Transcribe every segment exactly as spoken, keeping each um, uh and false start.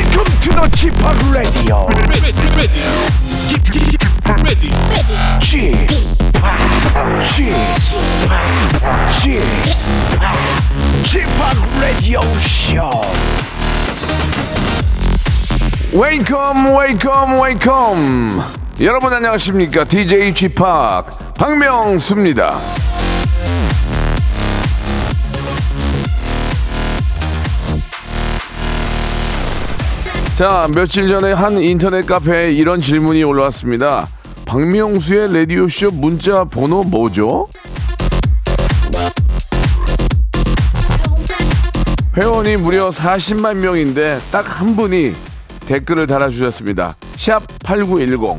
Welcome to the 쥐팍 Radio. Ready, ready, 쥐팍 Radio. 쥐팍, 쥐팍, 쥐팍, 쥐팍 Radio Show. Welcome, welcome, welcome. 여러분 안녕하십니까? 디제이 쥐팍 박명수입니다. 자, 며칠 전에 한 인터넷 카페에 이런 질문이 올라왔습니다. 박명수의 라디오쇼 문자 번호 뭐죠? 회원이 무려 사십만 명인데 딱 한 분이 댓글을 달아주셨습니다. 샵 팔구일공.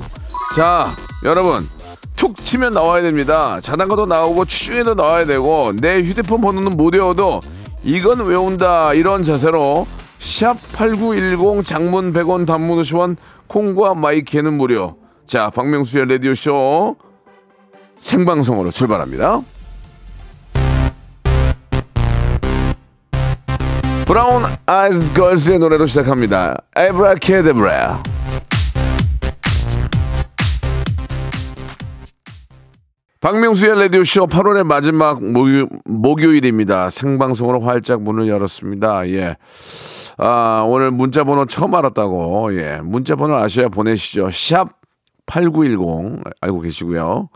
자, 여러분 툭 치면 나와야 됩니다. 자단거도 나오고 추중에도 나와야 되고 내 휴대폰 번호는 못 외워도 이건 외운다, 이런 자세로 샵 팔구일공 장문 백 원 단문 오십 원 콩과 마이키에는 무료. 자, 박명수의 라디오쇼 생방송으로 출발합니다. 브라운 아이즈 걸스의 노래로 시작합니다. 에브라케데브라. 박명수의 라디오쇼 팔월의 마지막 목요, 목요일입니다. 생방송으로 활짝 문을 열었습니다. 예. 아, 오늘 문자번호 처음 알았다고. 예. 문자번호를 아셔야 보내시죠. 샵 팔구일공 알고 계시고요.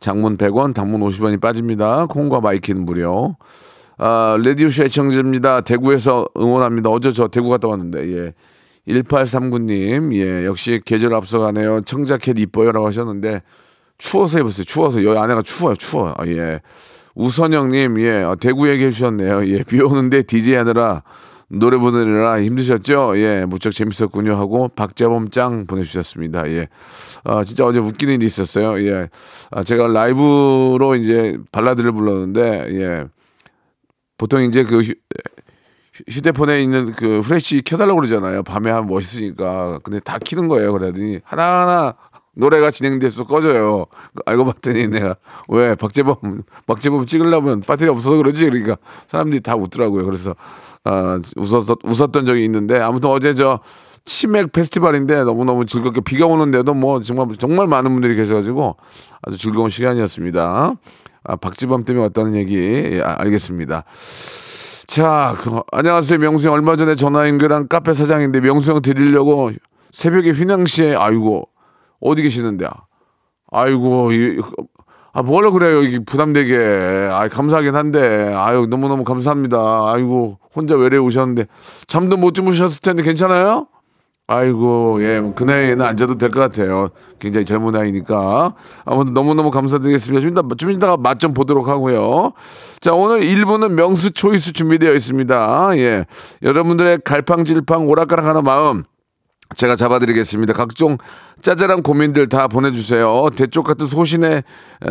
장문 백 원, 단문 오십 원이 빠집니다. 콩과 마이키는 무료. 아, 라디오쇼 애청자입니다. 대구에서 응원합니다. 어제 저 대구 갔다 왔는데. 예. 일팔삼구 님. 예. 역시 계절 앞서가네요. 청자켓 이뻐요라고 하셨는데. 추워서 해보세요. 추워서. 여기 안에가 추워요. 추워요. 아, 예. 우선영님, 예. 아, 대구 얘기해 주셨네요. 예. 비 오는데 디제이 하느라, 노래 보내느라 힘드셨죠? 예. 무척 재밌었군요. 하고, 박재범 짱 보내주셨습니다. 예. 아, 진짜 어제 웃기는 일이 있었어요. 예. 아, 제가 라이브로 이제 발라드를 불렀는데, 예. 보통 이제 그 휴, 휴대폰에 있는 그 후레쉬 켜달라고 그러잖아요. 밤에 하면 멋있으니까. 근데 다 켜는 거예요. 그러더니, 하나하나, 노래가 진행돼서 꺼져요. 알고 봤더니 내가 왜 박재범 박재범 찍으려면 배터리 없어서 그러지, 그러니까 사람들이 다 웃더라고요. 그래서 아, 웃었, 웃었던 적이 있는데, 아무튼 어제 저 치맥 페스티벌인데 너무너무 즐겁게, 비가 오는데도 뭐 정말 정말 많은 분들이 계셔가지고 아주 즐거운 시간이었습니다. 아, 박재범 때문에 왔다는 얘기, 예, 알겠습니다. 자, 그, 안녕하세요 명수 형. 얼마 전에 전화 연결한 카페 사장인데 명수 형 드리려고 새벽에 휘낭시에, 아이고 어디 계시는데? 아이고, 이, 아, 뭐라 그래요? 이게 부담되게. 아, 감사하긴 한데. 아유, 너무너무 감사합니다. 아이고, 혼자 외래 오셨는데. 잠도 못 주무셨을 텐데 괜찮아요? 아이고, 예, 그 나이에는 안 자도 될 것 같아요. 굉장히 젊은 나이니까. 아무튼 너무너무 감사드리겠습니다. 좀 이따, 좀 이따가 맛 좀 보도록 하고요. 자, 오늘 일 부는 명수 초이스 준비되어 있습니다. 예. 여러분들의 갈팡질팡 오락가락하는 마음 제가 잡아드리겠습니다. 각종 짜잘한 고민들 다 보내주세요. 대쪽 같은 소신의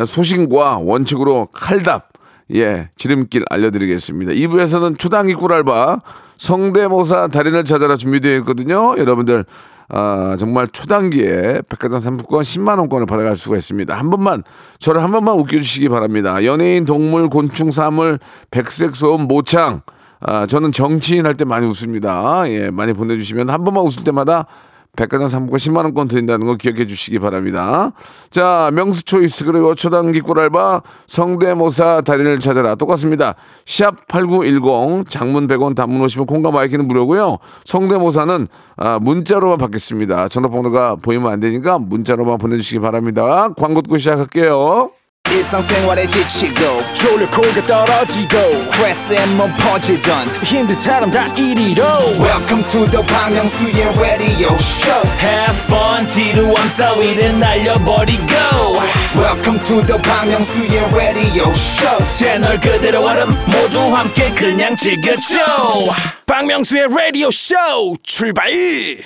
소신과 원칙으로 칼답, 예, 지름길 알려드리겠습니다. 이 부에서는 초당이 꿀알바 성대모사 달인을 찾아라 준비되어 있거든요. 여러분들 아, 정말 초단기에 백화점 상품권 십만 원권을 받아갈 수가 있습니다. 한 번만, 저를 한 번만 웃겨주시기 바랍니다. 연예인, 동물, 곤충, 사물, 백색소음, 모창. 아, 저는 정치인 할 때 많이 웃습니다. 예, 많이 보내주시면 한 번만 웃을 때마다 백화점 상품권 십만 원권 드린다는 거 기억해 주시기 바랍니다. 자, 명수 초이스 그리고 초단기 꿀알바 성대모사 달인을 찾아라. 똑같습니다. 샵 팔구일공 장문 백 원 단문 오십 원 콩과 마이키는 무료고요. 성대모사는 아, 문자로만 받겠습니다. 전화번호가 보이면 안 되니까 문자로만 보내주시기 바랍니다. 광고 듣고 시작할게요. 일상생활에 지치고 졸려 코가 떨어지고 스트레스에 몸 퍼지던 힘든 사람 다 이리로. Welcome to the 박명수의 radio show. Have fun. 지루함 따위를 날려버리고 Welcome to the 박명수의 radio show. 채널 그대로 얼음 모두 함께 그냥 즐겨줘. 박명수의 radio show 출발.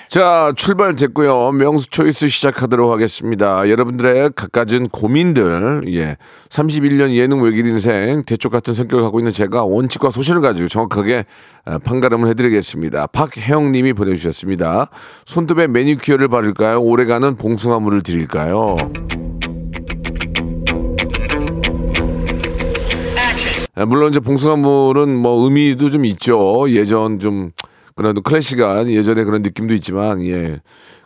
자, 출발 됐고요. 명수 초이스 시작하도록 하겠습니다. 여러분들의 갖가진 고민들, 예, 삼십일 년 예능 외길 인생, 대쪽 같은 성격을 갖고 있는 제가 원칙과 소신을 가지고 정확하게 판가름을 해드리겠습니다. 박혜영 님이 보내주셨습니다. 손톱에 매니큐어를 바를까요? 오래가는 봉숭아물을 드릴까요? 물론 이제 봉숭아물은 뭐 의미도 좀 있죠. 예전 좀 그런 클래식한 예전에 그런 느낌도 있지만, 예.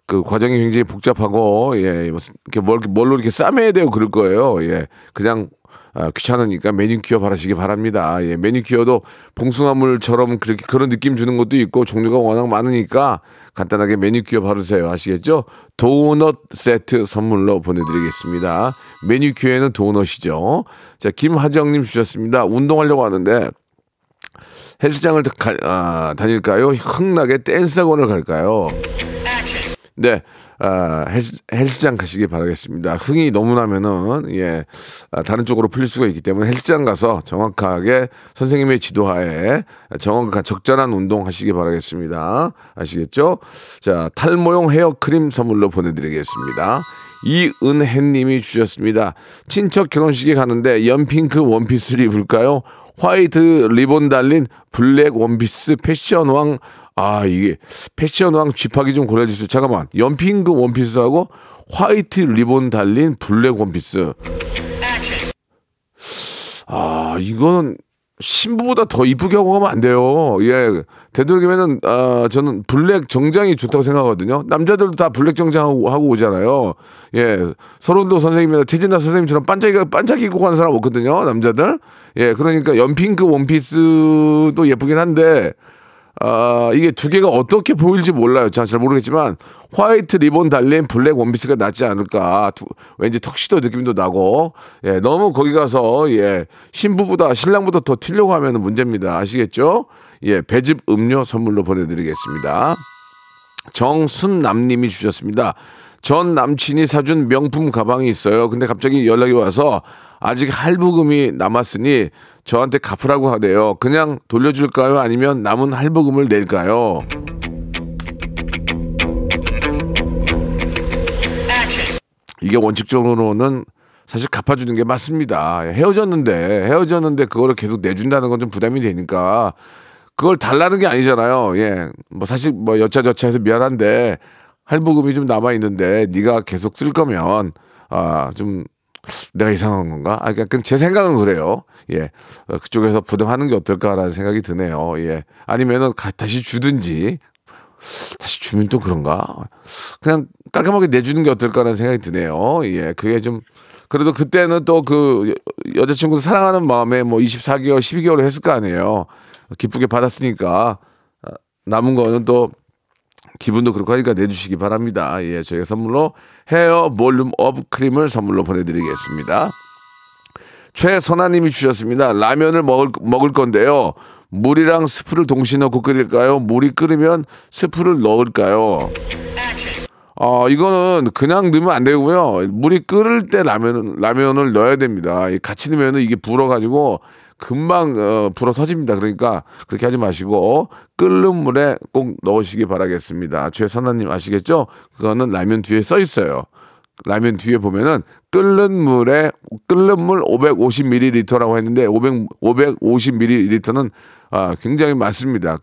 그 과정이 굉장히 복잡하고, 예. 이렇게 뭘, 뭘로 이렇게 싸매야 되고 그럴 거예요. 예. 그냥, 아, 귀찮으니까 매니큐어 바라시기 바랍니다. 예. 매니큐어도 봉숭아물처럼 그렇게 그런 느낌 주는 것도 있고, 종류가 워낙 많으니까 간단하게 매니큐어 바르세요. 아시겠죠? 도넛 세트 선물로 보내드리겠습니다. 매니큐어에는 도넛이죠. 자, 김하정님 주셨습니다. 운동하려고 하는데, 헬스장을 가, 아, 다닐까요? 흥나게 댄스학원을 갈까요? 네, 아, 헬스, 헬스장 가시길 바라겠습니다. 흥이 너무 나면은, 예, 아, 다른 쪽으로 풀릴 수가 있기 때문에 헬스장 가서 정확하게 선생님의 지도하에 정확한 적절한 운동 하시길 바라겠습니다. 아시겠죠? 자, 탈모용 헤어크림 선물로 보내드리겠습니다. 이은혜님이 주셨습니다. 친척 결혼식에 가는데 연핑크 원피스를 입을까요? 화이트 리본 달린 블랙 원피스 패션왕. 아, 이게 패션왕 쥐팍이 좀 골라주세요. 잠깐만, 연핑크 원피스하고 화이트 리본 달린 블랙 원피스. 아, 이거는 신부보다 더 이쁘게 하고 가면 안 돼요. 예, 되도록이면은, 아, 저는 블랙 정장이 좋다고 생각하거든요. 남자들도 다 블랙 정장하고 하고 오잖아요. 예, 서른도 선생님이나 최진아 선생님처럼 반짝이가 반짝이 입고 가는 사람 없거든요, 남자들. 예, 그러니까 연핑크 원피스도 예쁘긴 한데, 아, 이게 두 개가 어떻게 보일지 몰라요. 잘, 잘 모르겠지만 화이트 리본 달린 블랙 원피스가 낫지 않을까. 두, 왠지 턱시도 느낌도 나고, 예, 너무 거기 가서, 예, 신부보다 신랑보다 더 튀려고 하면 문제입니다. 아시겠죠? 예, 배즙 음료 선물로 보내드리겠습니다. 정순남님이 주셨습니다. 전 남친이 사준 명품 가방이 있어요. 근데 갑자기 연락이 와서 아직 할부금이 남았으니 저한테 갚으라고 하대요. 그냥 돌려줄까요? 아니면 남은 할부금을 낼까요? 이게 원칙적으로는 사실 갚아주는 게 맞습니다. 헤어졌는데 헤어졌는데 그거를 계속 내준다는 건 좀 부담이 되니까 그걸 달라는 게 아니잖아요. 예, 뭐 사실 뭐 여차저차해서 미안한데 할부금이 좀 남아 있는데 네가 계속 쓸 거면, 아, 좀 내가 이상한 건가? 아, 그러니까 제 생각은 그래요. 예, 그쪽에서 부담하는 게 어떨까라는 생각이 드네요. 예, 아니면은 가, 다시 주든지. 다시 주면 또 그런가? 그냥 깔끔하게 내주는 게 어떨까라는 생각이 드네요. 예, 그게 좀 그래도 그때는 또 그 여자친구 사랑하는 마음에 뭐 이십사 개월, 십이 개월을 했을 거 아니에요. 기쁘게 받았으니까 남은 거는 또. 기분도 그렇고 하니까 내주시기 바랍니다. 예, 저희가 선물로 헤어 볼륨업 크림을 선물로 보내드리겠습니다. 최선아님이 주셨습니다. 라면을 먹을, 먹을 건데요. 물이랑 스프를 동시에 넣고 끓일까요? 물이 끓으면 스프를 넣을까요? 어, 이거는 그냥 넣으면 안 되고요. 물이 끓을 때 라면을, 라면을 넣어야 됩니다. 같이 넣으면 이게 불어가지고 금방 어, 불어 터집니다. 그러니까 그렇게 하지 마시고 끓는 물에 꼭 넣으시기 바라겠습니다. 최선아님 아시겠죠? 그거는 라면 뒤에 써 있어요. 라면 뒤에 보면은 끓는 물에 끓는 물 오백오십 밀리리터라고 했는데 오백, 오백오십 밀리리터는 아, 굉장히 많습니다.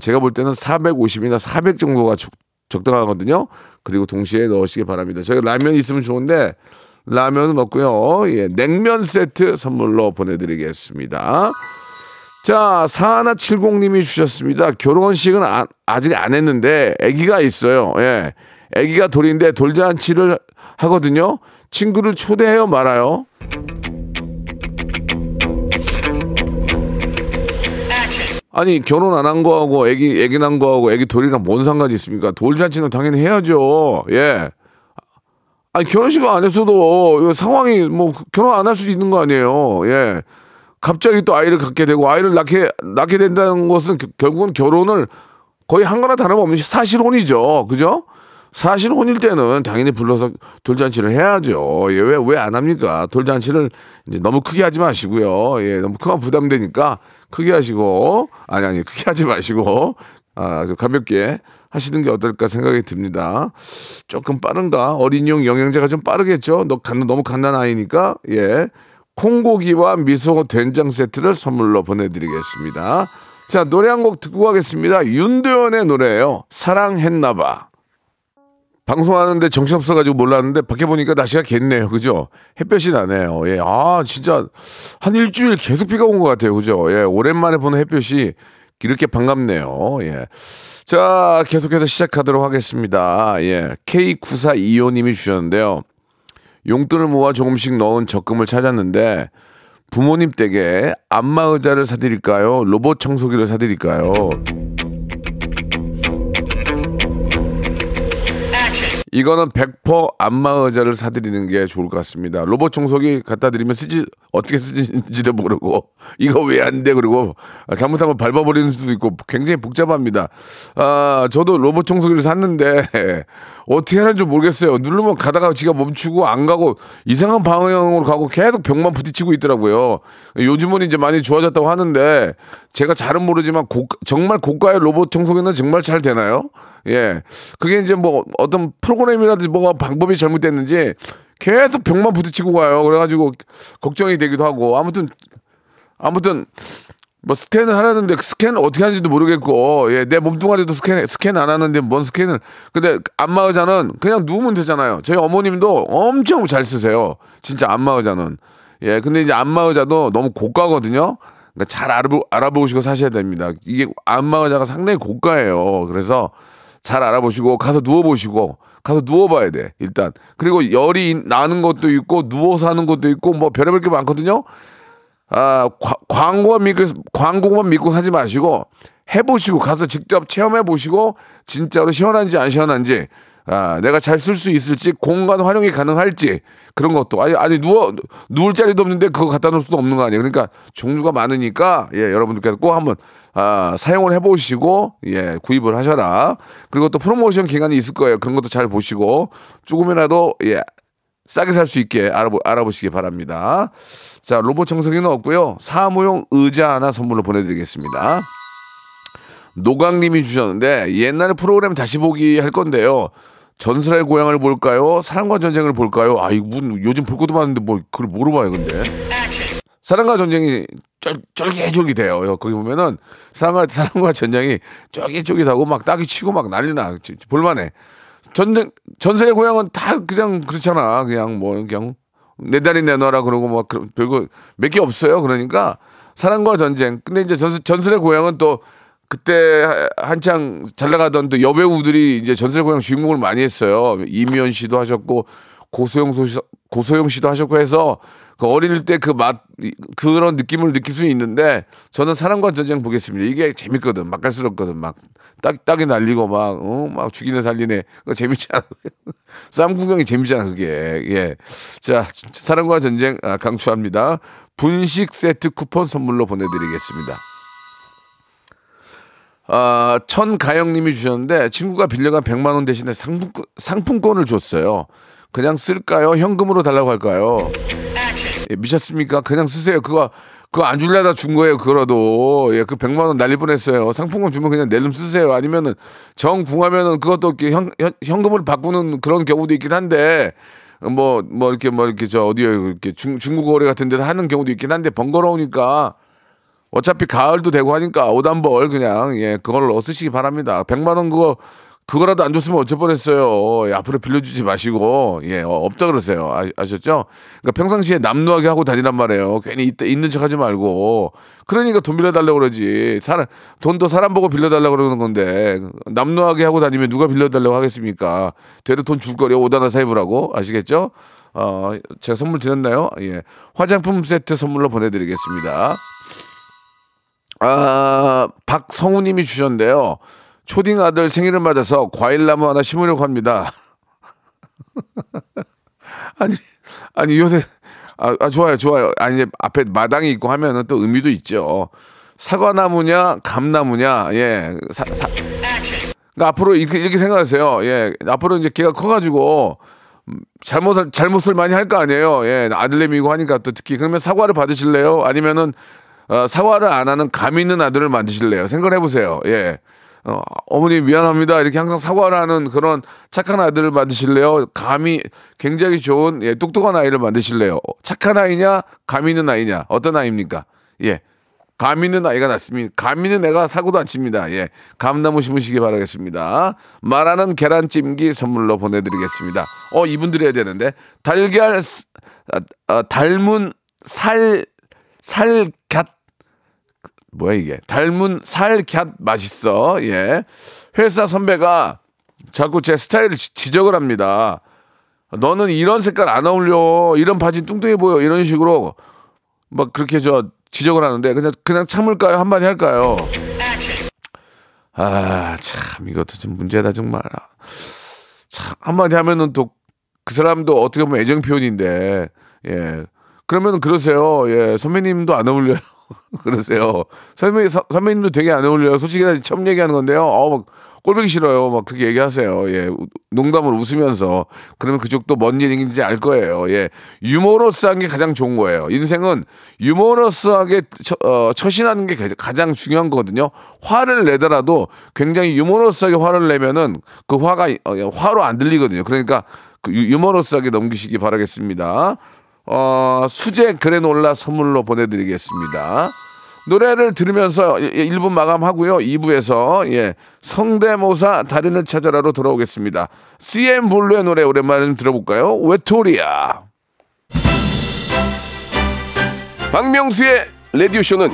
제가 볼 때는 사백오십이나 사백 정도가 적, 적당하거든요. 그리고 동시에 넣으시기 바랍니다. 저희 라면이 있으면 좋은데 라면은 없고요. 예, 냉면 세트 선물로 보내드리겠습니다. 자, 사천백칠십님이 주셨습니다. 결혼식은 아, 아직 안 했는데 아기가 있어요. 예, 아기가 돌인데 돌잔치를 하거든요. 친구를 초대해요 말아요? 아니, 결혼 안 한 거하고 아기 아기 난 거하고 아기 돌이랑 뭔 상관이 있습니까? 돌잔치는 당연히 해야죠. 예. 아니, 결혼식을 안 했어도 상황이 뭐 결혼 안 할 수도 있는 거 아니에요. 예, 갑자기 또 아이를 갖게 되고 아이를 낳게 낳게 된다는 것은 겨, 결국은 결혼을 거의 한 거나 다름없는 사실혼이죠. 그죠? 사실혼일 때는 당연히 불러서 돌잔치를 해야죠. 예, 왜 왜 안 합니까? 돌잔치를 이제 너무 크게 하지 마시고요. 예, 너무 크면 부담되니까 크게 하시고 아니 아니 크게 하지 마시고 아, 좀 가볍게. 하시는 게 어떨까 생각이 듭니다. 조금 빠른가? 어린이용 영양제가 좀 빠르겠죠? 너무 갓난 아이니까. 예. 콩고기와 미소 된장 세트를 선물로 보내드리겠습니다. 자, 노래 한 곡 듣고 가겠습니다. 윤도현의 노래예요. 사랑했나봐. 방송하는데 정신없어가지고 몰랐는데 밖에 보니까 날씨가 갰네요. 그죠? 햇볕이 나네요. 예. 아, 진짜 한 일주일 계속 비가 온 것 같아요. 그죠? 예. 오랜만에 보는 햇볕이 이렇게 반갑네요. 예. 자, 계속해서 시작하도록 하겠습니다. 예. 케이 구사이오 님이 주셨는데요. 용돈을 모아 조금씩 넣은 적금을 찾았는데 부모님 댁에 안마의자를 사드릴까요? 로봇 청소기를 사드릴까요? 이거는 백 퍼센트 안마의자를 사드리는 게 좋을 것 같습니다. 로봇 청소기 갖다 드리면 쓰지, 어떻게 쓰는지도 모르고, 이거 왜 안 돼? 그리고, 잘못하면 밟아버리는 수도 있고, 굉장히 복잡합니다. 아, 저도 로봇 청소기를 샀는데, 어떻게 하는지 모르겠어요. 누르면 가다가 지가 멈추고, 안 가고, 이상한 방향으로 가고, 계속 벽만 부딪히고 있더라고요. 요즘은 이제 많이 좋아졌다고 하는데, 제가 잘은 모르지만, 고, 정말 고가의 로봇 청소기는 정말 잘 되나요? 예. 그게 이제 뭐 어떤 프로그램이라든지 뭐가 방법이 잘못됐는지 계속 벽만 부딪히고 가요. 그래가지고 걱정이 되기도 하고. 아무튼, 아무튼, 뭐 스캔을 하라는데 스캔을 어떻게 하는지도 모르겠고. 예. 내 몸뚱아리도 스캔, 스캔 안 하는데 뭔 스캔을. 근데 안마의자는 그냥 누우면 되잖아요. 저희 어머님도 엄청 잘 쓰세요. 진짜 안마의자는. 예. 근데 이제 안마의자도 너무 고가거든요. 그러니까 잘 알아보, 알아보시고 사셔야 됩니다. 이게 안마의자가 상당히 고가예요. 그래서 잘 알아보시고 가서 누워보시고 가서 누워봐야 돼 일단. 그리고 열이 나는 것도 있고 누워서 하는 것도 있고 뭐 별의별 게 많거든요. 아 과, 광고만 믿고 광고만 믿고 사지 마시고 해보시고 가서 직접 체험해보시고 진짜로 시원한지 안 시원한지 아 내가 잘 쓸 수 있을지 공간 활용이 가능할지 그런 것도 아니 아니 누워 누울 자리도 없는데 그거 갖다 놓을 수도 없는 거 아니에요. 그러니까 종류가 많으니까 예 여러분들께서 꼭 한번 아, 사용을 해보시고, 예, 구입을 하셔라. 그리고 또 프로모션 기간이 있을 거예요. 그런 것도 잘 보시고, 조금이라도, 예, 싸게 살 수 있게 알아보, 알아보시기 바랍니다. 자, 로봇 청소기는 없고요. 사무용 의자 하나 선물로 보내드리겠습니다. 노강님이 주셨는데, 옛날 프로그램 다시 보기 할 건데요. 전설의 고향을 볼까요? 사랑과 전쟁을 볼까요? 아, 이거 무슨, 요즘 볼 것도 많은데 뭘, 그걸 모르봐요, 근데. 사랑과 전쟁이 쫄, 쫄깃쫄깃해요. 거기 보면은 사랑과, 사랑과 전쟁이 쫄깃쫄깃하고 막 따귀 치고 막 난리나. 볼만해. 전쟁, 전세의 고향은 다 그냥 그렇잖아. 그냥 뭐, 그냥 내 다리 내놔라 그러고 막 별거 몇 개 없어요. 그러니까 사랑과 전쟁. 근데 이제 전세, 전세의 고향은 또 그때 한창 잘 나가던 또 여배우들이 이제 전세의 고향 주인공을 많이 했어요. 이미연 씨도 하셨고 고소영, 소시, 고소영 씨도 하셨고 해서 그 어릴 때 그 맛, 그런 느낌을 느낄 수 있는데 저는 사랑과 전쟁 보겠습니다. 이게 재밌거든. 맛깔스럽거든. 막 딱, 딱이 날리고 막, 어, 막 죽이네 살리네. 그거 재밌지 않아. 쌈 구경이 재밌지 않아, 그게. 예. 자, 사랑과 전쟁 아, 강추합니다. 분식 세트 쿠폰 선물로 보내드리겠습니다. 아, 천가영 님이 주셨는데 친구가 빌려간 백만 원 대신에 상품, 상품권을 줬어요. 그냥 쓸까요? 현금으로 달라고 할까요? 예, 미쳤습니까? 그냥 쓰세요. 그거, 그거 안 주려다 준 거예요. 그거라도. 예, 그 백만 원 날릴 뻔 했어요. 상품권 주면 그냥 낼름 쓰세요. 아니면은 정궁하면은 그것도 이렇게 현, 현, 현금을 바꾸는 그런 경우도 있긴 한데, 뭐, 뭐, 이렇게, 뭐, 이렇게, 저, 어디요, 이렇게 중, 중국거래 같은 데서 하는 경우도 있긴 한데, 번거로우니까, 어차피 가을도 되고 하니까, 오단벌 그냥, 예, 그걸로 쓰시기 바랍니다. 백만 원 그거, 그거라도 안 줬으면 어쩔 뻔했어요. 예, 앞으로 빌려주지 마시고 예 없다 그러세요. 아, 아셨죠? 그러니까 평상시에 남루하게 하고 다니란 말이에요. 괜히 있, 있는 척하지 말고. 그러니까 돈 빌려달라고 그러지. 사람 돈도 사람 보고 빌려달라고 그러는 건데 남루하게 하고 다니면 누가 빌려달라고 하겠습니까? 돼도 돈 줄 거려 오다나 사입으라고 아시겠죠? 어 제가 선물 드렸나요? 예 화장품 세트 선물로 보내드리겠습니다. 아 박성우님이 주셨는데요. 초딩 아들 생일을 맞아서 과일나무 하나 심으려고 합니다. 아니, 아니, 요새, 아, 아, 좋아요, 좋아요. 아니, 앞에 마당이 있고 하면은 또 의미도 있죠. 사과나무냐, 감나무냐, 예. 사, 사. 그러니까 앞으로 이렇게, 이렇게 생각하세요. 예. 앞으로 이제 걔가 커가지고 잘못을, 잘못을 많이 할 거 아니에요. 예. 아들내미고 하니까 또 특히. 그러면 사과를 받으실래요? 아니면은, 어, 사과를 안 하는 감 있는 아들을 만드실래요? 생각을 해보세요. 예. 어, 어머니 미안합니다. 이렇게 항상 사과를 하는 그런 착한 아들을 만드실래요? 감이 굉장히 좋은 예, 똑똑한 아이를 만드실래요? 착한 아이냐? 감 있는 아이냐? 어떤 아이입니까? 예, 감 있는 아이가 낫습니다. 감 있는 애가 사고도 안 칩니다. 예, 감나무 심으시기 바라겠습니다. 말하는 계란찜기 선물로 보내드리겠습니다. 어, 이분들 해야 되는데 달걀 아, 아, 닮은 살 살갓 뭐야 이게 닮은 살캇 맛있어. 예, 회사 선배가 자꾸 제 스타일을 지, 지적을 합니다. 너는 이런 색깔 안 어울려, 이런 바지 뚱뚱해 보여, 이런 식으로 막 그렇게 저 지적을 하는데 그냥 그냥 참을까요, 한마디 할까요? 아, 참 이것도 좀 문제다 정말. 참 한마디 하면은 또 그 사람도 어떻게 보면 애정 표현인데, 예, 그러면 그러세요. 예, 선배님도 안 어울려요. 그러세요. 선배 서, 선배님도 되게 안 어울려요. 솔직히 처음 얘기하는 건데요. 어, 막 꼴보기 싫어요. 막 그렇게 얘기하세요. 예, 농담을 웃으면서. 그러면 그쪽도 뭔 얘기인지 알 거예요. 예, 유머러스한 게 가장 좋은 거예요. 인생은 유머러스하게 처, 어, 처신하는 게 가장 중요한 거거든요. 화를 내더라도 굉장히 유머러스하게 화를 내면은 그 화가 어, 화로 안 들리거든요. 그러니까 그 유, 유머러스하게 넘기시기 바라겠습니다. 어, 수제 그래놀라 선물로 보내드리겠습니다. 노래를 들으면서 일 부 마감하고요. 이 부에서 예, 성대모사 달인을 찾아라로 돌아오겠습니다. 씨엠 블루의 노래 오랜만에 들어볼까요? 웨토리아. 박명수의 라디오쇼는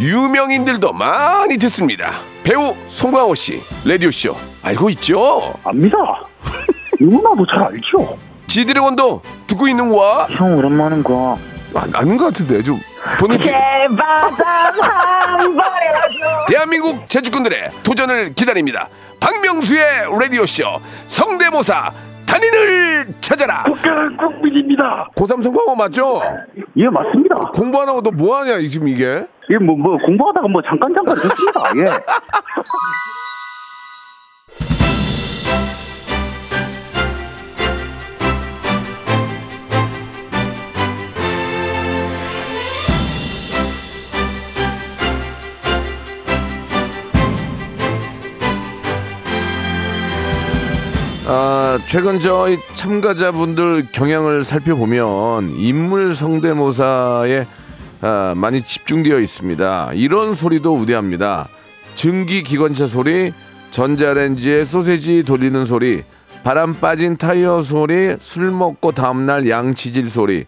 유명인들도 많이 듣습니다. 배우 송강호 씨 라디오쇼 알고 있죠? 압니다. 누구나도 잘 알죠. 지드래곤도 듣고 있는 거야? 형 오랜만인 거야. 아, 아닌 것 같은데 좀 본인. 제발 한 번에 해줘. 대한민국 재주꾼들의 도전을 기다립니다. 박명수의 라디오 쇼 성대모사 단인을 찾아라. 국가 국민입니다. 고삼 성공한 거 맞죠? 예, 맞습니다. 공부 안 하고 너 뭐 하냐 지금 이게? 예, 뭐 뭐 공부하다가 뭐 잠깐 잠깐 듣습니다. 예. 아, 최근 저희 참가자분들 경향을 살펴보면 인물 성대모사에 아, 많이 집중되어 있습니다. 이런 소리도 우대합니다. 증기기관차 소리, 전자레인지에 소세지 돌리는 소리, 바람 빠진 타이어 소리, 술 먹고 다음날 양치질 소리,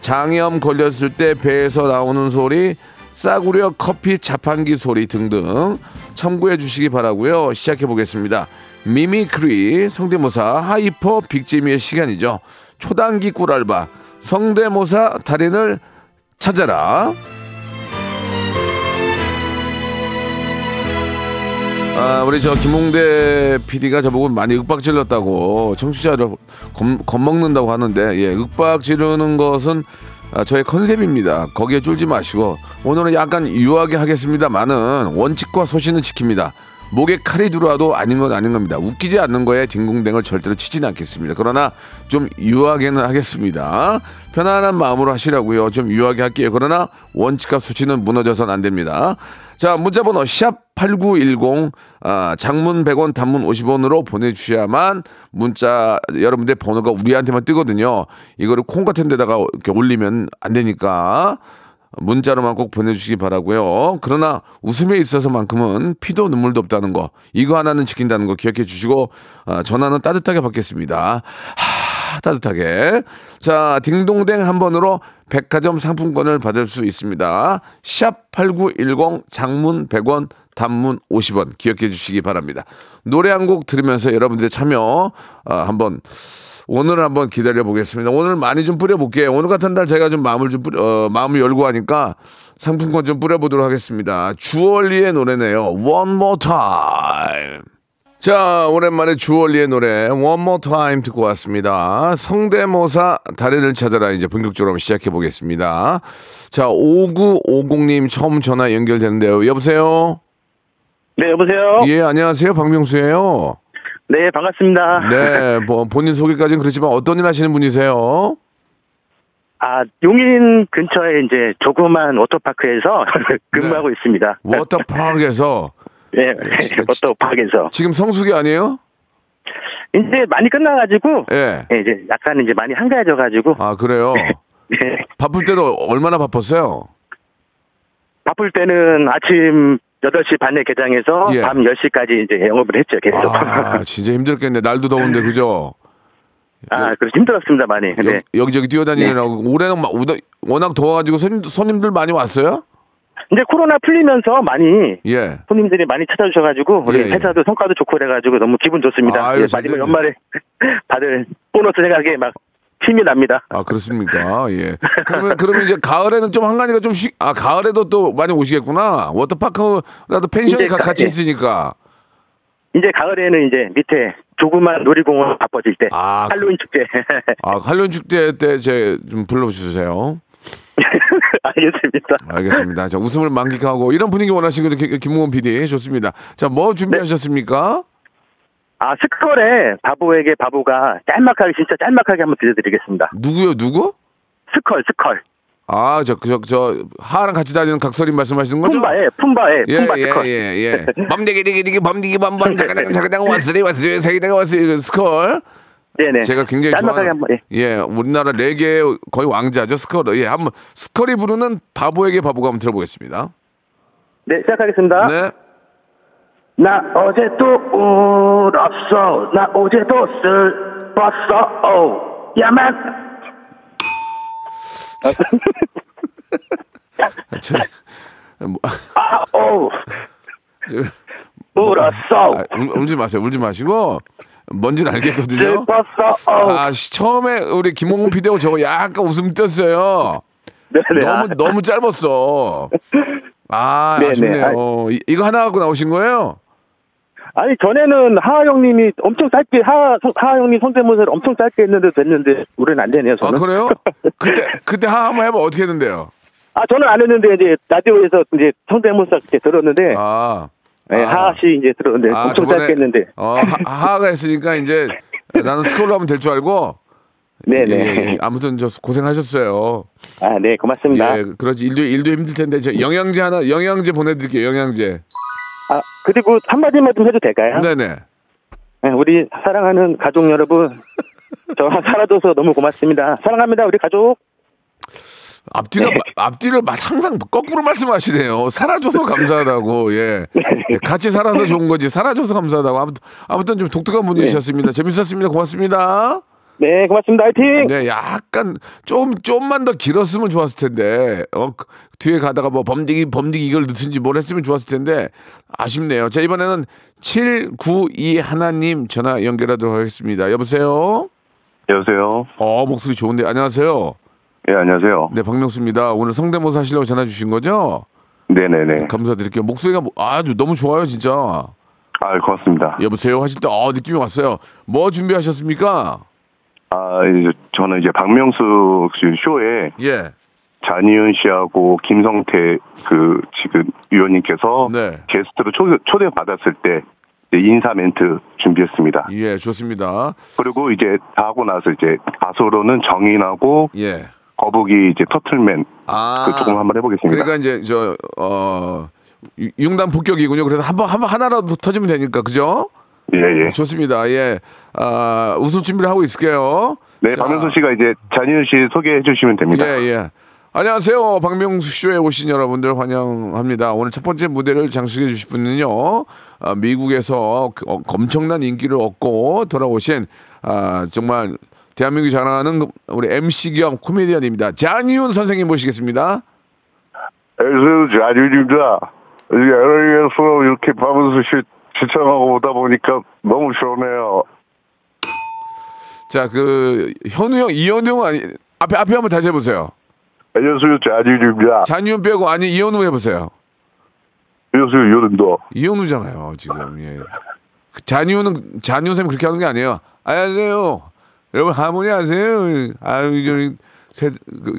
장염 걸렸을 때 배에서 나오는 소리, 싸구려 커피 자판기 소리 등등 참고해 주시기 바라고요. 시작해 보겠습니다. 미미크리 성대모사 하이퍼 빅재미의 시간이죠. 초단기 꿀알바 성대모사 달인을 찾아라. 아, 우리 저 김홍대 피디가 저보고 많이 윽박질렀다고 청취자를 겁먹는다고 하는데, 예, 윽박지르는 것은 아, 저의 컨셉입니다. 거기에 쫄지 마시고 오늘은 약간 유하게 하겠습니다만은 원칙과 소신은 지킵니다. 목에 칼이 들어와도 아닌 건 아닌 겁니다. 웃기지 않는 거에 딩동댕을 절대로 치진 않겠습니다. 그러나 좀 유하게는 하겠습니다. 편안한 마음으로 하시라고요. 좀 유하게 할게요. 그러나 원칙과 수치는 무너져서는 안 됩니다. 자, 문자번호 샵 팔구일공, 아, 장문 백 원, 단문 오십 원으로 보내주셔야만 문자 여러분들 번호가 우리한테만 뜨거든요. 이거를 콩 같은 데다가 이렇게 올리면 안 되니까 문자로만 꼭 보내주시기 바라고요. 그러나 웃음에 있어서만큼은 피도 눈물도 없다는 거, 이거 하나는 지킨다는 거 기억해 주시고, 아, 전화는 따뜻하게 받겠습니다. 하, 따뜻하게. 자, 딩동댕 한 번으로 백화점 상품권을 받을 수 있습니다. 샵 팔구일공, 장문 백 원, 단문 오십 원 기억해 주시기 바랍니다. 노래 한 곡 들으면서 여러분들의 참여, 아, 한번 오늘 한번 기다려 보겠습니다. 오늘 많이 좀 뿌려볼게요. 오늘 같은 날 제가 좀 마음을 좀 뿌려, 어, 마음을 열고 하니까 상품권 좀 뿌려보도록 하겠습니다. 주얼리의 노래네요. One more time. 자, 오랜만에 주얼리의 노래 One more time 듣고 왔습니다. 성대모사 달인을 찾아라 이제 본격적으로 시작해 보겠습니다. 자, 오구오공 님 처음 전화 연결되는데요. 여보세요. 네, 여보세요. 예, 안녕하세요. 박명수예요. 네, 반갑습니다. 네, 뭐 본인 소개까지는 그렇지만 어떤 일 하시는 분이세요? 아, 용인 근처에 이제 조그만 워터파크에서 근무하고 네. 있습니다. 워터파크에서? 네, 지, 워터파크에서. 지금 성수기 아니에요? 이제 많이 끝나가지고, 예, 네. 이제 약간 이제 많이 한가해져가지고. 아, 그래요? 네. 바쁠 때도 얼마나 바빴어요? 바쁠 때는 아침 여덟 시 반에 개장해서 예. 밤 열 시까지 이제 영업을 했죠, 계속. 아, 진짜 힘들겠네. 날도 더운데, 그죠? 아, 그래서 힘들었습니다, 많이. 근데 여, 여기저기 뛰어다니느라고. 네. 올해는 워낙 더워가지고 손, 손님들 많이 왔어요? 이제 코로나 풀리면서 많이 예. 손님들이 많이 찾아주셔가지고 우리 예, 예. 회사도 성과도 좋고 그래가지고 너무 기분 좋습니다. 아유, 예, 마지막 연말에 받을 보너스 생각에 막 힘이 납니다. 아 그렇습니까? 예. 그러면 그러면 이제 가을에는 좀 한가니까 좀 쉬. 아 가을에도 또 많이 오시겠구나. 워터파크라도 펜션이 가, 같이 있으니까. 이제 가을에는 이제 밑에 조그만 놀이공원 바빠질 때 아, 할로윈 축제. 아 할로윈 축제 때 제 좀 불러주세요. 알겠습니다. 알겠습니다. 자, 웃음을 만끽하고 이런 분위기 원하시는 분들 김문원 피디 좋습니다. 자, 뭐 준비하셨습니까? 네. 아, 스컬의 바보에게 바보가 짤막하게 진짜 짤막하게 한번 들려드리겠습니다. 누구요? 누구? 스컬, 스컬. 아, 저, 저, 저 하랑 같이 다니는 각설인 말씀하시는 거죠? 품바에, 품바에, 예, 품바 예, 스컬. 예, 예, 예. 밤대기대기대기 밤대기 밤밤 자가당 자가당 왔으리 왔으리 자기당 왔으리 스컬. 네네. 제가 굉장히 좋아하는 한번, 예. 예, 우리나라 레게 거의 왕자죠 스컬. 예, 한번 스컬이 부르는 바보에게 바보가 한번 들어보겠습니다. 네, 시작하겠습니다. 네. 나 어제 또 울었어. 나 어제 또 슬펐어. 야만. 저, 뭐, 아, 오. 저, 뭐, 울었어. 아, 울, 울지 마세요. 울지 마시고. 뭔지는 알겠거든요. 아, 처음에 우리 김홍근 피디하고 저거 약간 웃음 떴어요. 너무 너무 짧았어. 아, 네네. 아쉽네요. 이, 이거 하나 갖고 나오신 거예요? 아니 전에는 하하 형님이 엄청 짧게 하하, 하하 형님 손대문서를 엄청 짧게 했는데 됐는데 우리는 안 되네요. 저는. 아 그래요? 그때 그때 하하 한번 해봐 어떻게 했는데요? 아 저는 안 했는데 이제 라디오에서 이제 손대문서 이렇게 들었는데. 아. 네, 아. 하하 씨 이제 들었는데 아, 엄청 짧게 했는데 어, 하, 하하가 했으니까 이제 나는 스크롤로 하면 될 줄 알고 네네 예, 예, 아무튼 저 고생하셨어요. 아 네 고맙습니다. 예 그러지 일도 일도 힘들 텐데 저 영양제 하나 영양제 보내드릴게요. 영양제. 아 그리고 한마디만 좀 해도 될까요? 네네. 네, 우리 사랑하는 가족 여러분 저 살아줘서 너무 고맙습니다. 사랑합니다 우리 가족. 앞뒤가 네. 앞뒤를 항상 거꾸로 말씀하시네요. 살아줘서 감사하다고. 예. 네. 같이 살아서 좋은 거지. 살아줘서 감사하다고. 아무튼 아무튼 좀 독특한 분이셨습니다. 네. 재밌었습니다. 고맙습니다. 네, 고맙습니다. 화이팅. 네, 약간 좀 좀만 더 길었으면 좋았을 텐데. 어, 뒤에 가다가 뭐 범디기 범디기 이걸 넣든지 뭘 했으면 좋았을 텐데 아쉽네요. 자, 이번에는 칠구이 하나님 전화 연결하도록 하겠습니다. 여보세요. 여보세요. 어, 목소리 좋은데. 안녕하세요. 예, 안녕하세요. 네, 박명수입니다. 오늘 성대모사 하시려고 전화 주신 거죠? 네네네. 감사드릴게요. 목소리가 아주 너무 좋아요, 진짜. 아, 고맙습니다. 여보세요 하실 때, 아, 느낌이 왔어요. 뭐 준비하셨습니까? 아, 이제 저는 이제 박명수 쇼에 예. 잔이윤 씨하고 김성태 그 지금 위원님께서 네. 게스트로 초, 초대받았을 때 인사 멘트 준비했습니다. 예, 좋습니다. 그리고 이제 다 하고 나서 이제 가수로는 정인하고 예. 거북이 이제 터틀맨 아~ 그 조금 한번 해보겠습니다. 그러니까 이제 저 어 융단 폭격이군요. 그래서 한번 한번 하나라도 터지면 되니까 그죠? 예예. 예. 좋습니다. 예. 아 웃을 준비를 하고 있을게요. 네, 자. 박명수 씨가 이제 잔인우 씨 소개해 주시면 됩니다. 예예. 안녕하세요. 박명수 쇼에 오신 여러분들 환영합니다. 오늘 첫 번째 무대를 장식해 주실 분은요. 아, 미국에서 그, 어, 엄청난 인기를 얻고 돌아오신 아, 정말. 대한민국이 자랑하는 우리 엠씨 겸 코미디언입니다. 잔이윤 선생님 모시겠습니다. 안녕하세요. 잔이윤입니다. 여러분께서 이렇게 박명수 씨 추천하고 오다 보니까 너무 좋네요. 자, 그 현우 형, 이현우 형 아니 앞에 앞에 한번 다시 해보세요. 안녕하세요. 잔이윤입니다. 잔이윤 빼고 아니 이현우 해보세요. 안녕하세요. 이현우입니다. 이현우잖아요 지금. 예. 잔이윤은 잔이윤 선생님 그렇게 하는 게 아니에요. 안녕하세요. 여러분 하모니 아세요? 아유, 세,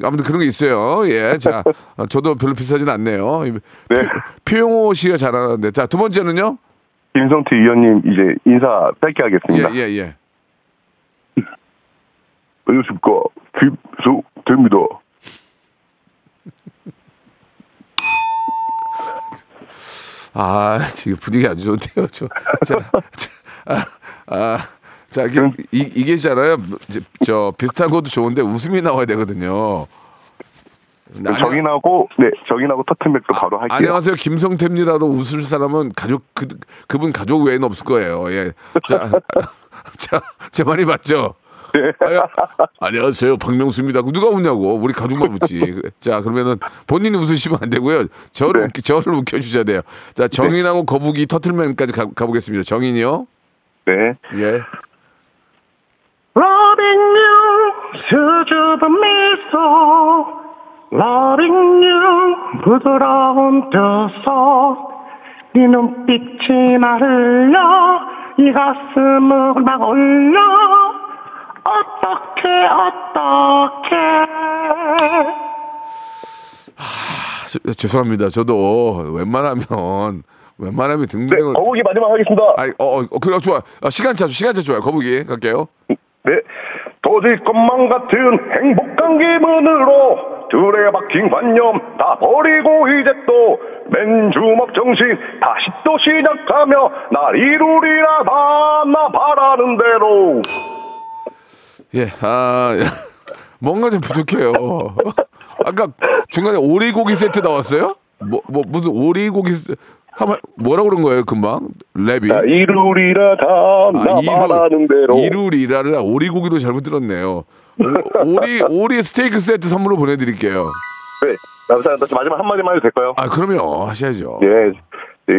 아무튼 그런 게 있어요. 예, 자, 저도 별로 비슷하진 않네요. 네. 표용호 씨가 잘하는데, 자, 두 번째는요? 김성태 위원님 이제 인사 짧게 하겠습니다. 예, 예, 예. 안녕하십니까, 김성태입니다. 아, 지금 분위기 안 좋은데요, 저. 자, 자, 아, 아. 자, 이게, 이, 이게 있잖아요. 저, 저 비슷하고도 좋은데 웃음이 나와야 되거든요. 정인하고, 네, 정인하고 터트맥도 바로 할게요. 안녕하세요, 김성태입니다로 웃을 사람은 가족 그 그분 가족 외에는 없을 거예요. 예, 자, 자, 제 말이 맞죠? 아, 안녕하세요, 박명수입니다. 누가 웃냐고. 우리 가족만 웃지. 자, 그러면은 본인이 웃으시면 안 되고요. 저를, 네. 웃기, 저를 웃겨주셔야 돼요. 자, 정인하고 네. 거북이 터틀맨까지 가, 가보겠습니다. 정인이요? 네. 예. 러빙 유 수줍은 미소 러빙 유 부드러운 듯서 네 눈빛이 나를려 이 가슴을 막 올려 어떻게 어떻게 하, 죄송합니다. 저도 웬만하면 웬만하면 등등을 네, 거북이 마지막 하겠습니다. 아이, 어, 어, 그래 좋아. 아, 시간차 시간차 좋아요. 거북이 갈게요. 네, 도질 것만 같은 행복한 기분으로 둘에 박힌 관념 다 버리고 이제 또 맨주먹 정신 다시 또 시작하며 날 이루리라 나 바라는 대로. 예, 아 뭔가 좀 부족해요. 아까 중간에 오리고기 세트 나왔어요? 뭐, 뭐 무슨 오리고기 세트? 한번 뭐라고 그런 거예요 금방 랩이? 아, 이루리라 다나 아, 말하는 대로 이루리라를 오리고기도 잘못 들었네요. 오리 오리 스테이크 세트 선물로 보내드릴게요. 네, 감사합니다. 마지막 한 마디만 해도 될까요? 아 그럼요 하셔야죠. 예, 제,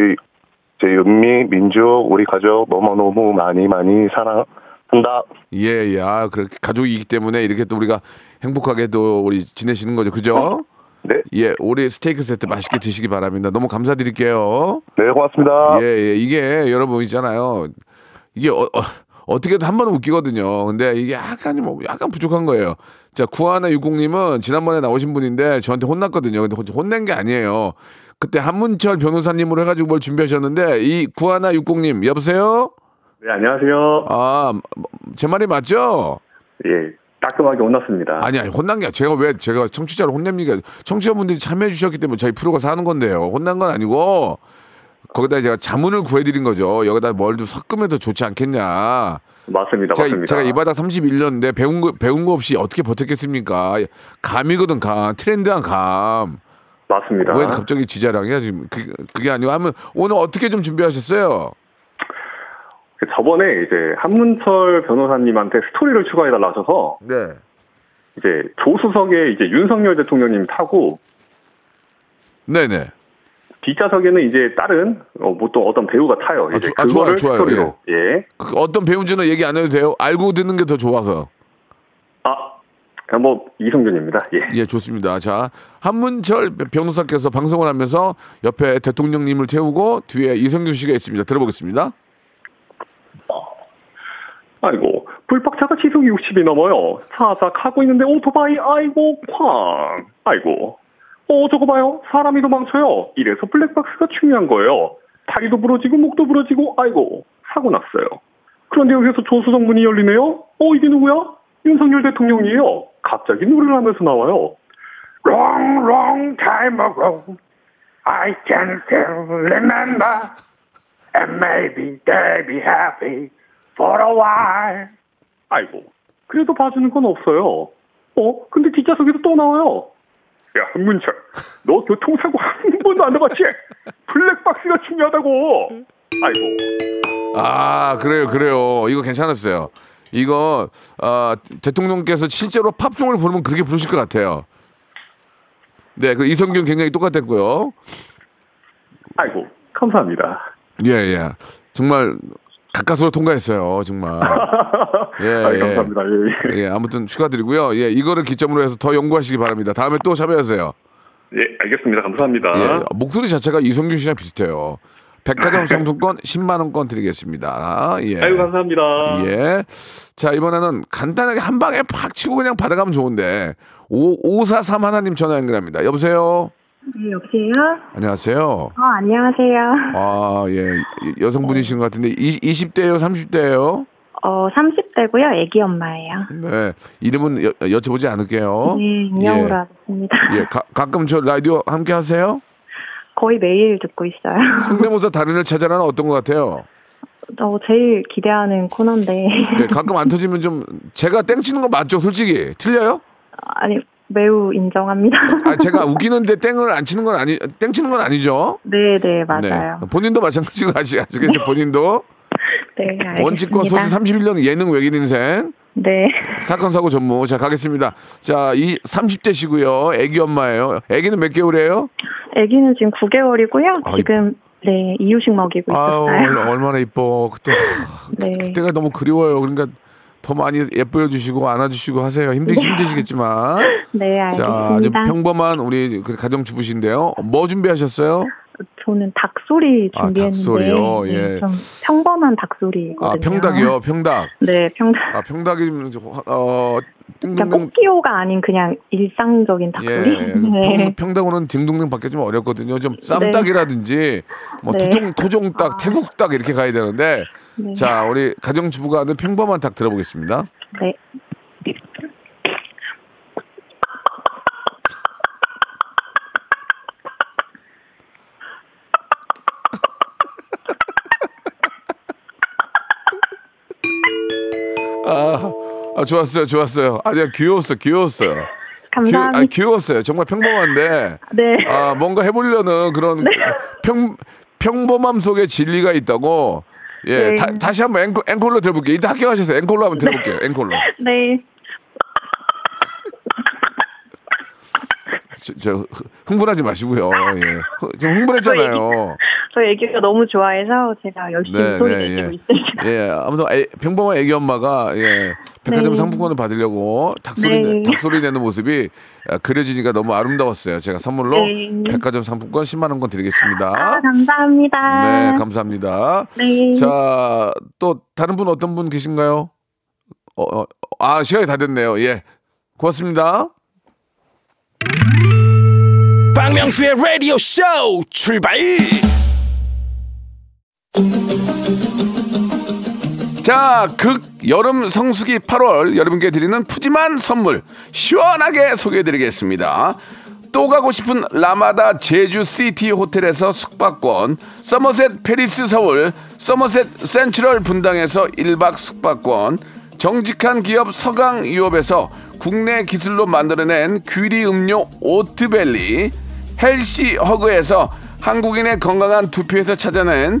제 은미 민족 우리 가족 너무 너무 많이 많이 사랑한다. 예, 예, 아, 그렇게 가족이기 때문에 이렇게 또 우리가 행복하게 또 우리 지내시는 거죠, 그죠? 네. 네. 예, 올해 스테이크 세트 맛있게 드시기 바랍니다. 너무 감사드릴게요. 네, 고맙습니다. 예, 예. 이게 여러분 있잖아요. 이게 어, 어, 어떻게든 한 번은 웃기거든요. 근데 이게 약간 뭐 약간 부족한 거예요. 자, 구하나육공님은 지난번에 나오신 분인데 저한테 혼났거든요. 근데 혼낸 게 아니에요. 그때 한문철 변호사님으로 해가지고 뭘 준비하셨는데 이 구하나육공님 여보세요? 네, 안녕하세요. 아, 제 말이 맞죠? 예. 따끔하게 혼났습니다. 아니 아니 혼난 게 아니라 제가 왜 제가 청취자를 혼냅니까? 청취자분들이 참여해 주셨기 때문에 저희 프로가 사는 건데요. 혼난 건 아니고 거기다 제가 자문을 구해드린 거죠. 여기다 뭘 좀 섞으면 더 좋지 않겠냐. 맞습니다. 제가, 맞습니다. 제가 이 바닥 삼십일 년인데 배운 거 배운 거 없이 어떻게 버텼겠습니까? 감이거든 감. 트렌드한 감. 맞습니다. 왜 갑자기 지자랑이야 지금 그, 그게 아니고 하면 오늘 어떻게 좀 준비하셨어요? 저번에 이제 한문철 변호사님한테 스토리를 추가해달라 하셔서 네. 이제 조수석에 이제 윤석열 대통령님 타고 네네 뒷좌석에는 이제 다른 어, 뭐 또 어떤 배우가 타요. 이제 아, 주, 그거를 아, 좋아요, 스토리로. 좋아요. 예. 예. 그 어떤 배우인지는 얘기 안 해도 돼요. 알고 듣는 게 더 좋아서. 아, 그냥 뭐 이성준입니다. 예. 예, 좋습니다. 자, 한문철 변호사께서 방송을 하면서 옆에 대통령님을 태우고 뒤에 이성준 씨가 있습니다. 들어보겠습니다. 아이고 불박차가 시속이 육십이 넘어요. 사삭 하고 있는데 오토바이 아이고 쾅 아이고 어 저거 봐요 사람이 도망쳐요. 이래서 블랙박스가 중요한 거예요. 다리도 부러지고 목도 부러지고 아이고 사고 났어요. 그런데 여기서 조수석 문이 열리네요. 어 이게 누구야? 윤석열 대통령이에요. 갑자기 노래를 하면서 나와요. Long long time ago I can still remember and maybe they'll be happy for a while. 아이고, 그래도 봐주는 건 없어요. 어? 근데 뒷좌석에도 또 나와요. 야, 한문철, 너 교통사고 한 번도 안 해봤지? 블랙박스가 중요하다고. 아이고. 아, 그래요, 그래요. 이거 괜찮았어요. 이거 어, 대통령께서 실제로 팝송을 부르면 그렇게 부르실 것 같아요. 네, 그 이성균 굉장히 똑같았고요. 아이고, 감사합니다. 예, 예. 정말... 가까스로 통과했어요, 정말. 예, 아니, 감사합니다. 예, 예. 예, 아무튼 축하드리고요. 예, 이거를 기점으로 해서 더 연구하시기 바랍니다. 다음에 또 참여하세요. 예, 알겠습니다. 감사합니다. 예, 목소리 자체가 이성균 씨랑 비슷해요. 백화점 상품권 십만 원권 드리겠습니다. 예. 아유, 감사합니다. 예. 자, 이번에는 간단하게 한 방에 팍 치고 그냥 받아가면 좋은데 오, 오사삼 하나님 전화 연결합니다. 여보세요? 네, 여보세요? 안녕하세요. 어, 안녕하세요. 아, 예. 여성분이신 것 같은데, 이십 대예요? 삼십 대예요? 어, 삼십 대고요. 애기 엄마예요. 네. 이름은 여, 여쭤보지 않을게요. 네, 안녕으로 하겠습니다. 예. 예 가, 가끔 저 라디오 함께 하세요? 거의 매일 듣고 있어요. 성대모사 달인을 찾아라는 어떤 것 같아요? 어, 제일 기대하는 코너인데. 네, 가끔 안 터지면 좀, 제가 땡 치는 거 맞죠? 솔직히. 틀려요? 아니. 매우 인정합니다. 아, 제가 웃기는데 땡을 안 치는 건 아니, 땡 치는 건 아니죠? 네, 네, 맞아요. 네. 본인도 마찬가지로 아시겠죠? 본인도. 네, 알겠습니다. 원칙과 소지 삼십일 년 예능 외길 인생. 네. 사건 사고 전무. 자, 가겠습니다. 자, 이 삼십 대시고요. 애기 엄마예요. 애기는 몇 개월이에요? 애기는 지금 구 개월이고요. 아, 지금 네, 이유식 먹이고 있어요. 아, 얼마나 이뻐. 그때 네. 그때가 너무 그리워요. 그러니까 더 많이 예뻐해 주시고 안아 주시고 하세요. 힘드시 네. 힘드시겠지만. 네, 알겠습니다. 자, 아주 평범한 우리 가정 주부신데요. 뭐 준비하셨어요? 저는 닭소리 준비했는데. 아, 닭소리요? 네, 예. 좀 평범한 닭소리거든요. 아, 평닭이요? 평닭. 네, 평닭. 아, 평닭이 어 그러니까 꽃기호가 아닌 그냥 일상적인 닭소리. 예, 네. 평닭으로는 딩동댕밖에 좀 어렵거든요. 좀 쌈닭이라든지 뭐 네. 토종 토종닭, 아. 태국닭 이렇게 가야 되는데. 네. 자, 우리 가정주부가 하는 평범한 닭 들어보겠습니다. 네. 아, 아, 좋았어요, 좋았어요. 아, 내가 귀여웠어, 귀여웠어요. 감사합니다. 귀여, 아, 귀여웠어요. 정말 평범한데. 네. 아, 뭔가 해보려는 그런 네. 평 평범함 속에 진리가 있다고. 예, 네. 다, 다시 한번 앵콜, 앵콜로 들어볼게요. 이따 합격하셔서 앵콜로 한번 들어볼게요. 네. 앵콜로. 네. 저, 저 흥분하지 마시고요. 예. 지금 흥분했잖아요. 저희 애기, 애기가 너무 좋아해서 제가 열심히 네, 소리 내고 네, 있습니다. 예. 예, 아무튼 애, 평범한 애기 엄마가 예, 백화점 네. 상품권을 받으려고 닭소리, 네. 닭소리 내는 모습이 그려지니까 너무 아름다웠어요. 제가 선물로 네. 백화점 상품권 십만 원권 드리겠습니다. 아, 감사합니다. 네, 감사합니다. 네. 자, 또 다른 분 어떤 분 계신가요? 어, 어, 아, 시간이 다 됐네요. 예, 고맙습니다. 박명수의 라디오 쇼 출발! 자, 극 여름 성수기 팔월 여러분께 드리는 푸짐한 선물 시원하게 소개해드리겠습니다. 또 가고 싶은 라마다 제주시티 호텔에서 숙박권, 서머셋 페리스 서울, 서머셋 센트럴 분당에서 일 박 숙박권, 정직한 기업 서강유업에서 국내 기술로 만들어낸 귀리 음료 오트밸리, 헬시 허그에서 한국인의 건강한 두피에서 찾아낸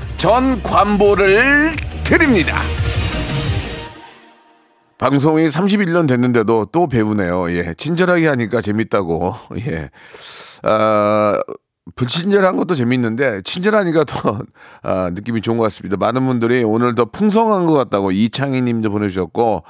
전 관보를 드립니다. 방송이 삼십일 년 됐는데도 또 배우네요. 예, 친절하게 하니까 재밌다고. 예, 아, 불친절한 것도 재밌는데 친절하니까 더 아, 느낌이 좋은 것 같습니다. 많은 분들이 오늘 더 풍성한 것 같다고 이창희님도 보내주셨고,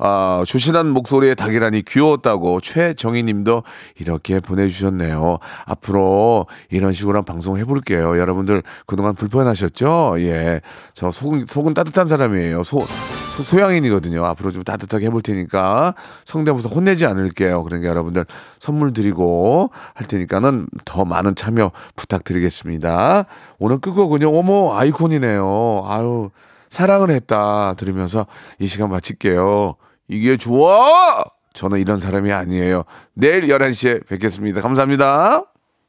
아, 조신한 목소리에 닭이라니 귀여웠다고 최정희님도 이렇게 보내주셨네요. 앞으로 이런 식으로 한 방송 해볼게요. 여러분들 그동안 불편하셨죠? 예, 저 속은, 속은 따뜻한 사람이에요. 소, 소, 소양인이거든요. 앞으로 좀 따뜻하게 해볼 테니까 성대모사 혼내지 않을게요. 그러니까 여러분들 선물 드리고 할 테니까는 더 많은 참여 부탁드리겠습니다. 오늘 끝곡은요. 어머, 아이콘이네요. 아유, 사랑을 했다 들으면서 이 시간 마칠게요. 이게 좋아! 저는 이런 사람이 아니에요. 내일 열한 시에 뵙겠습니다. 감사합니다.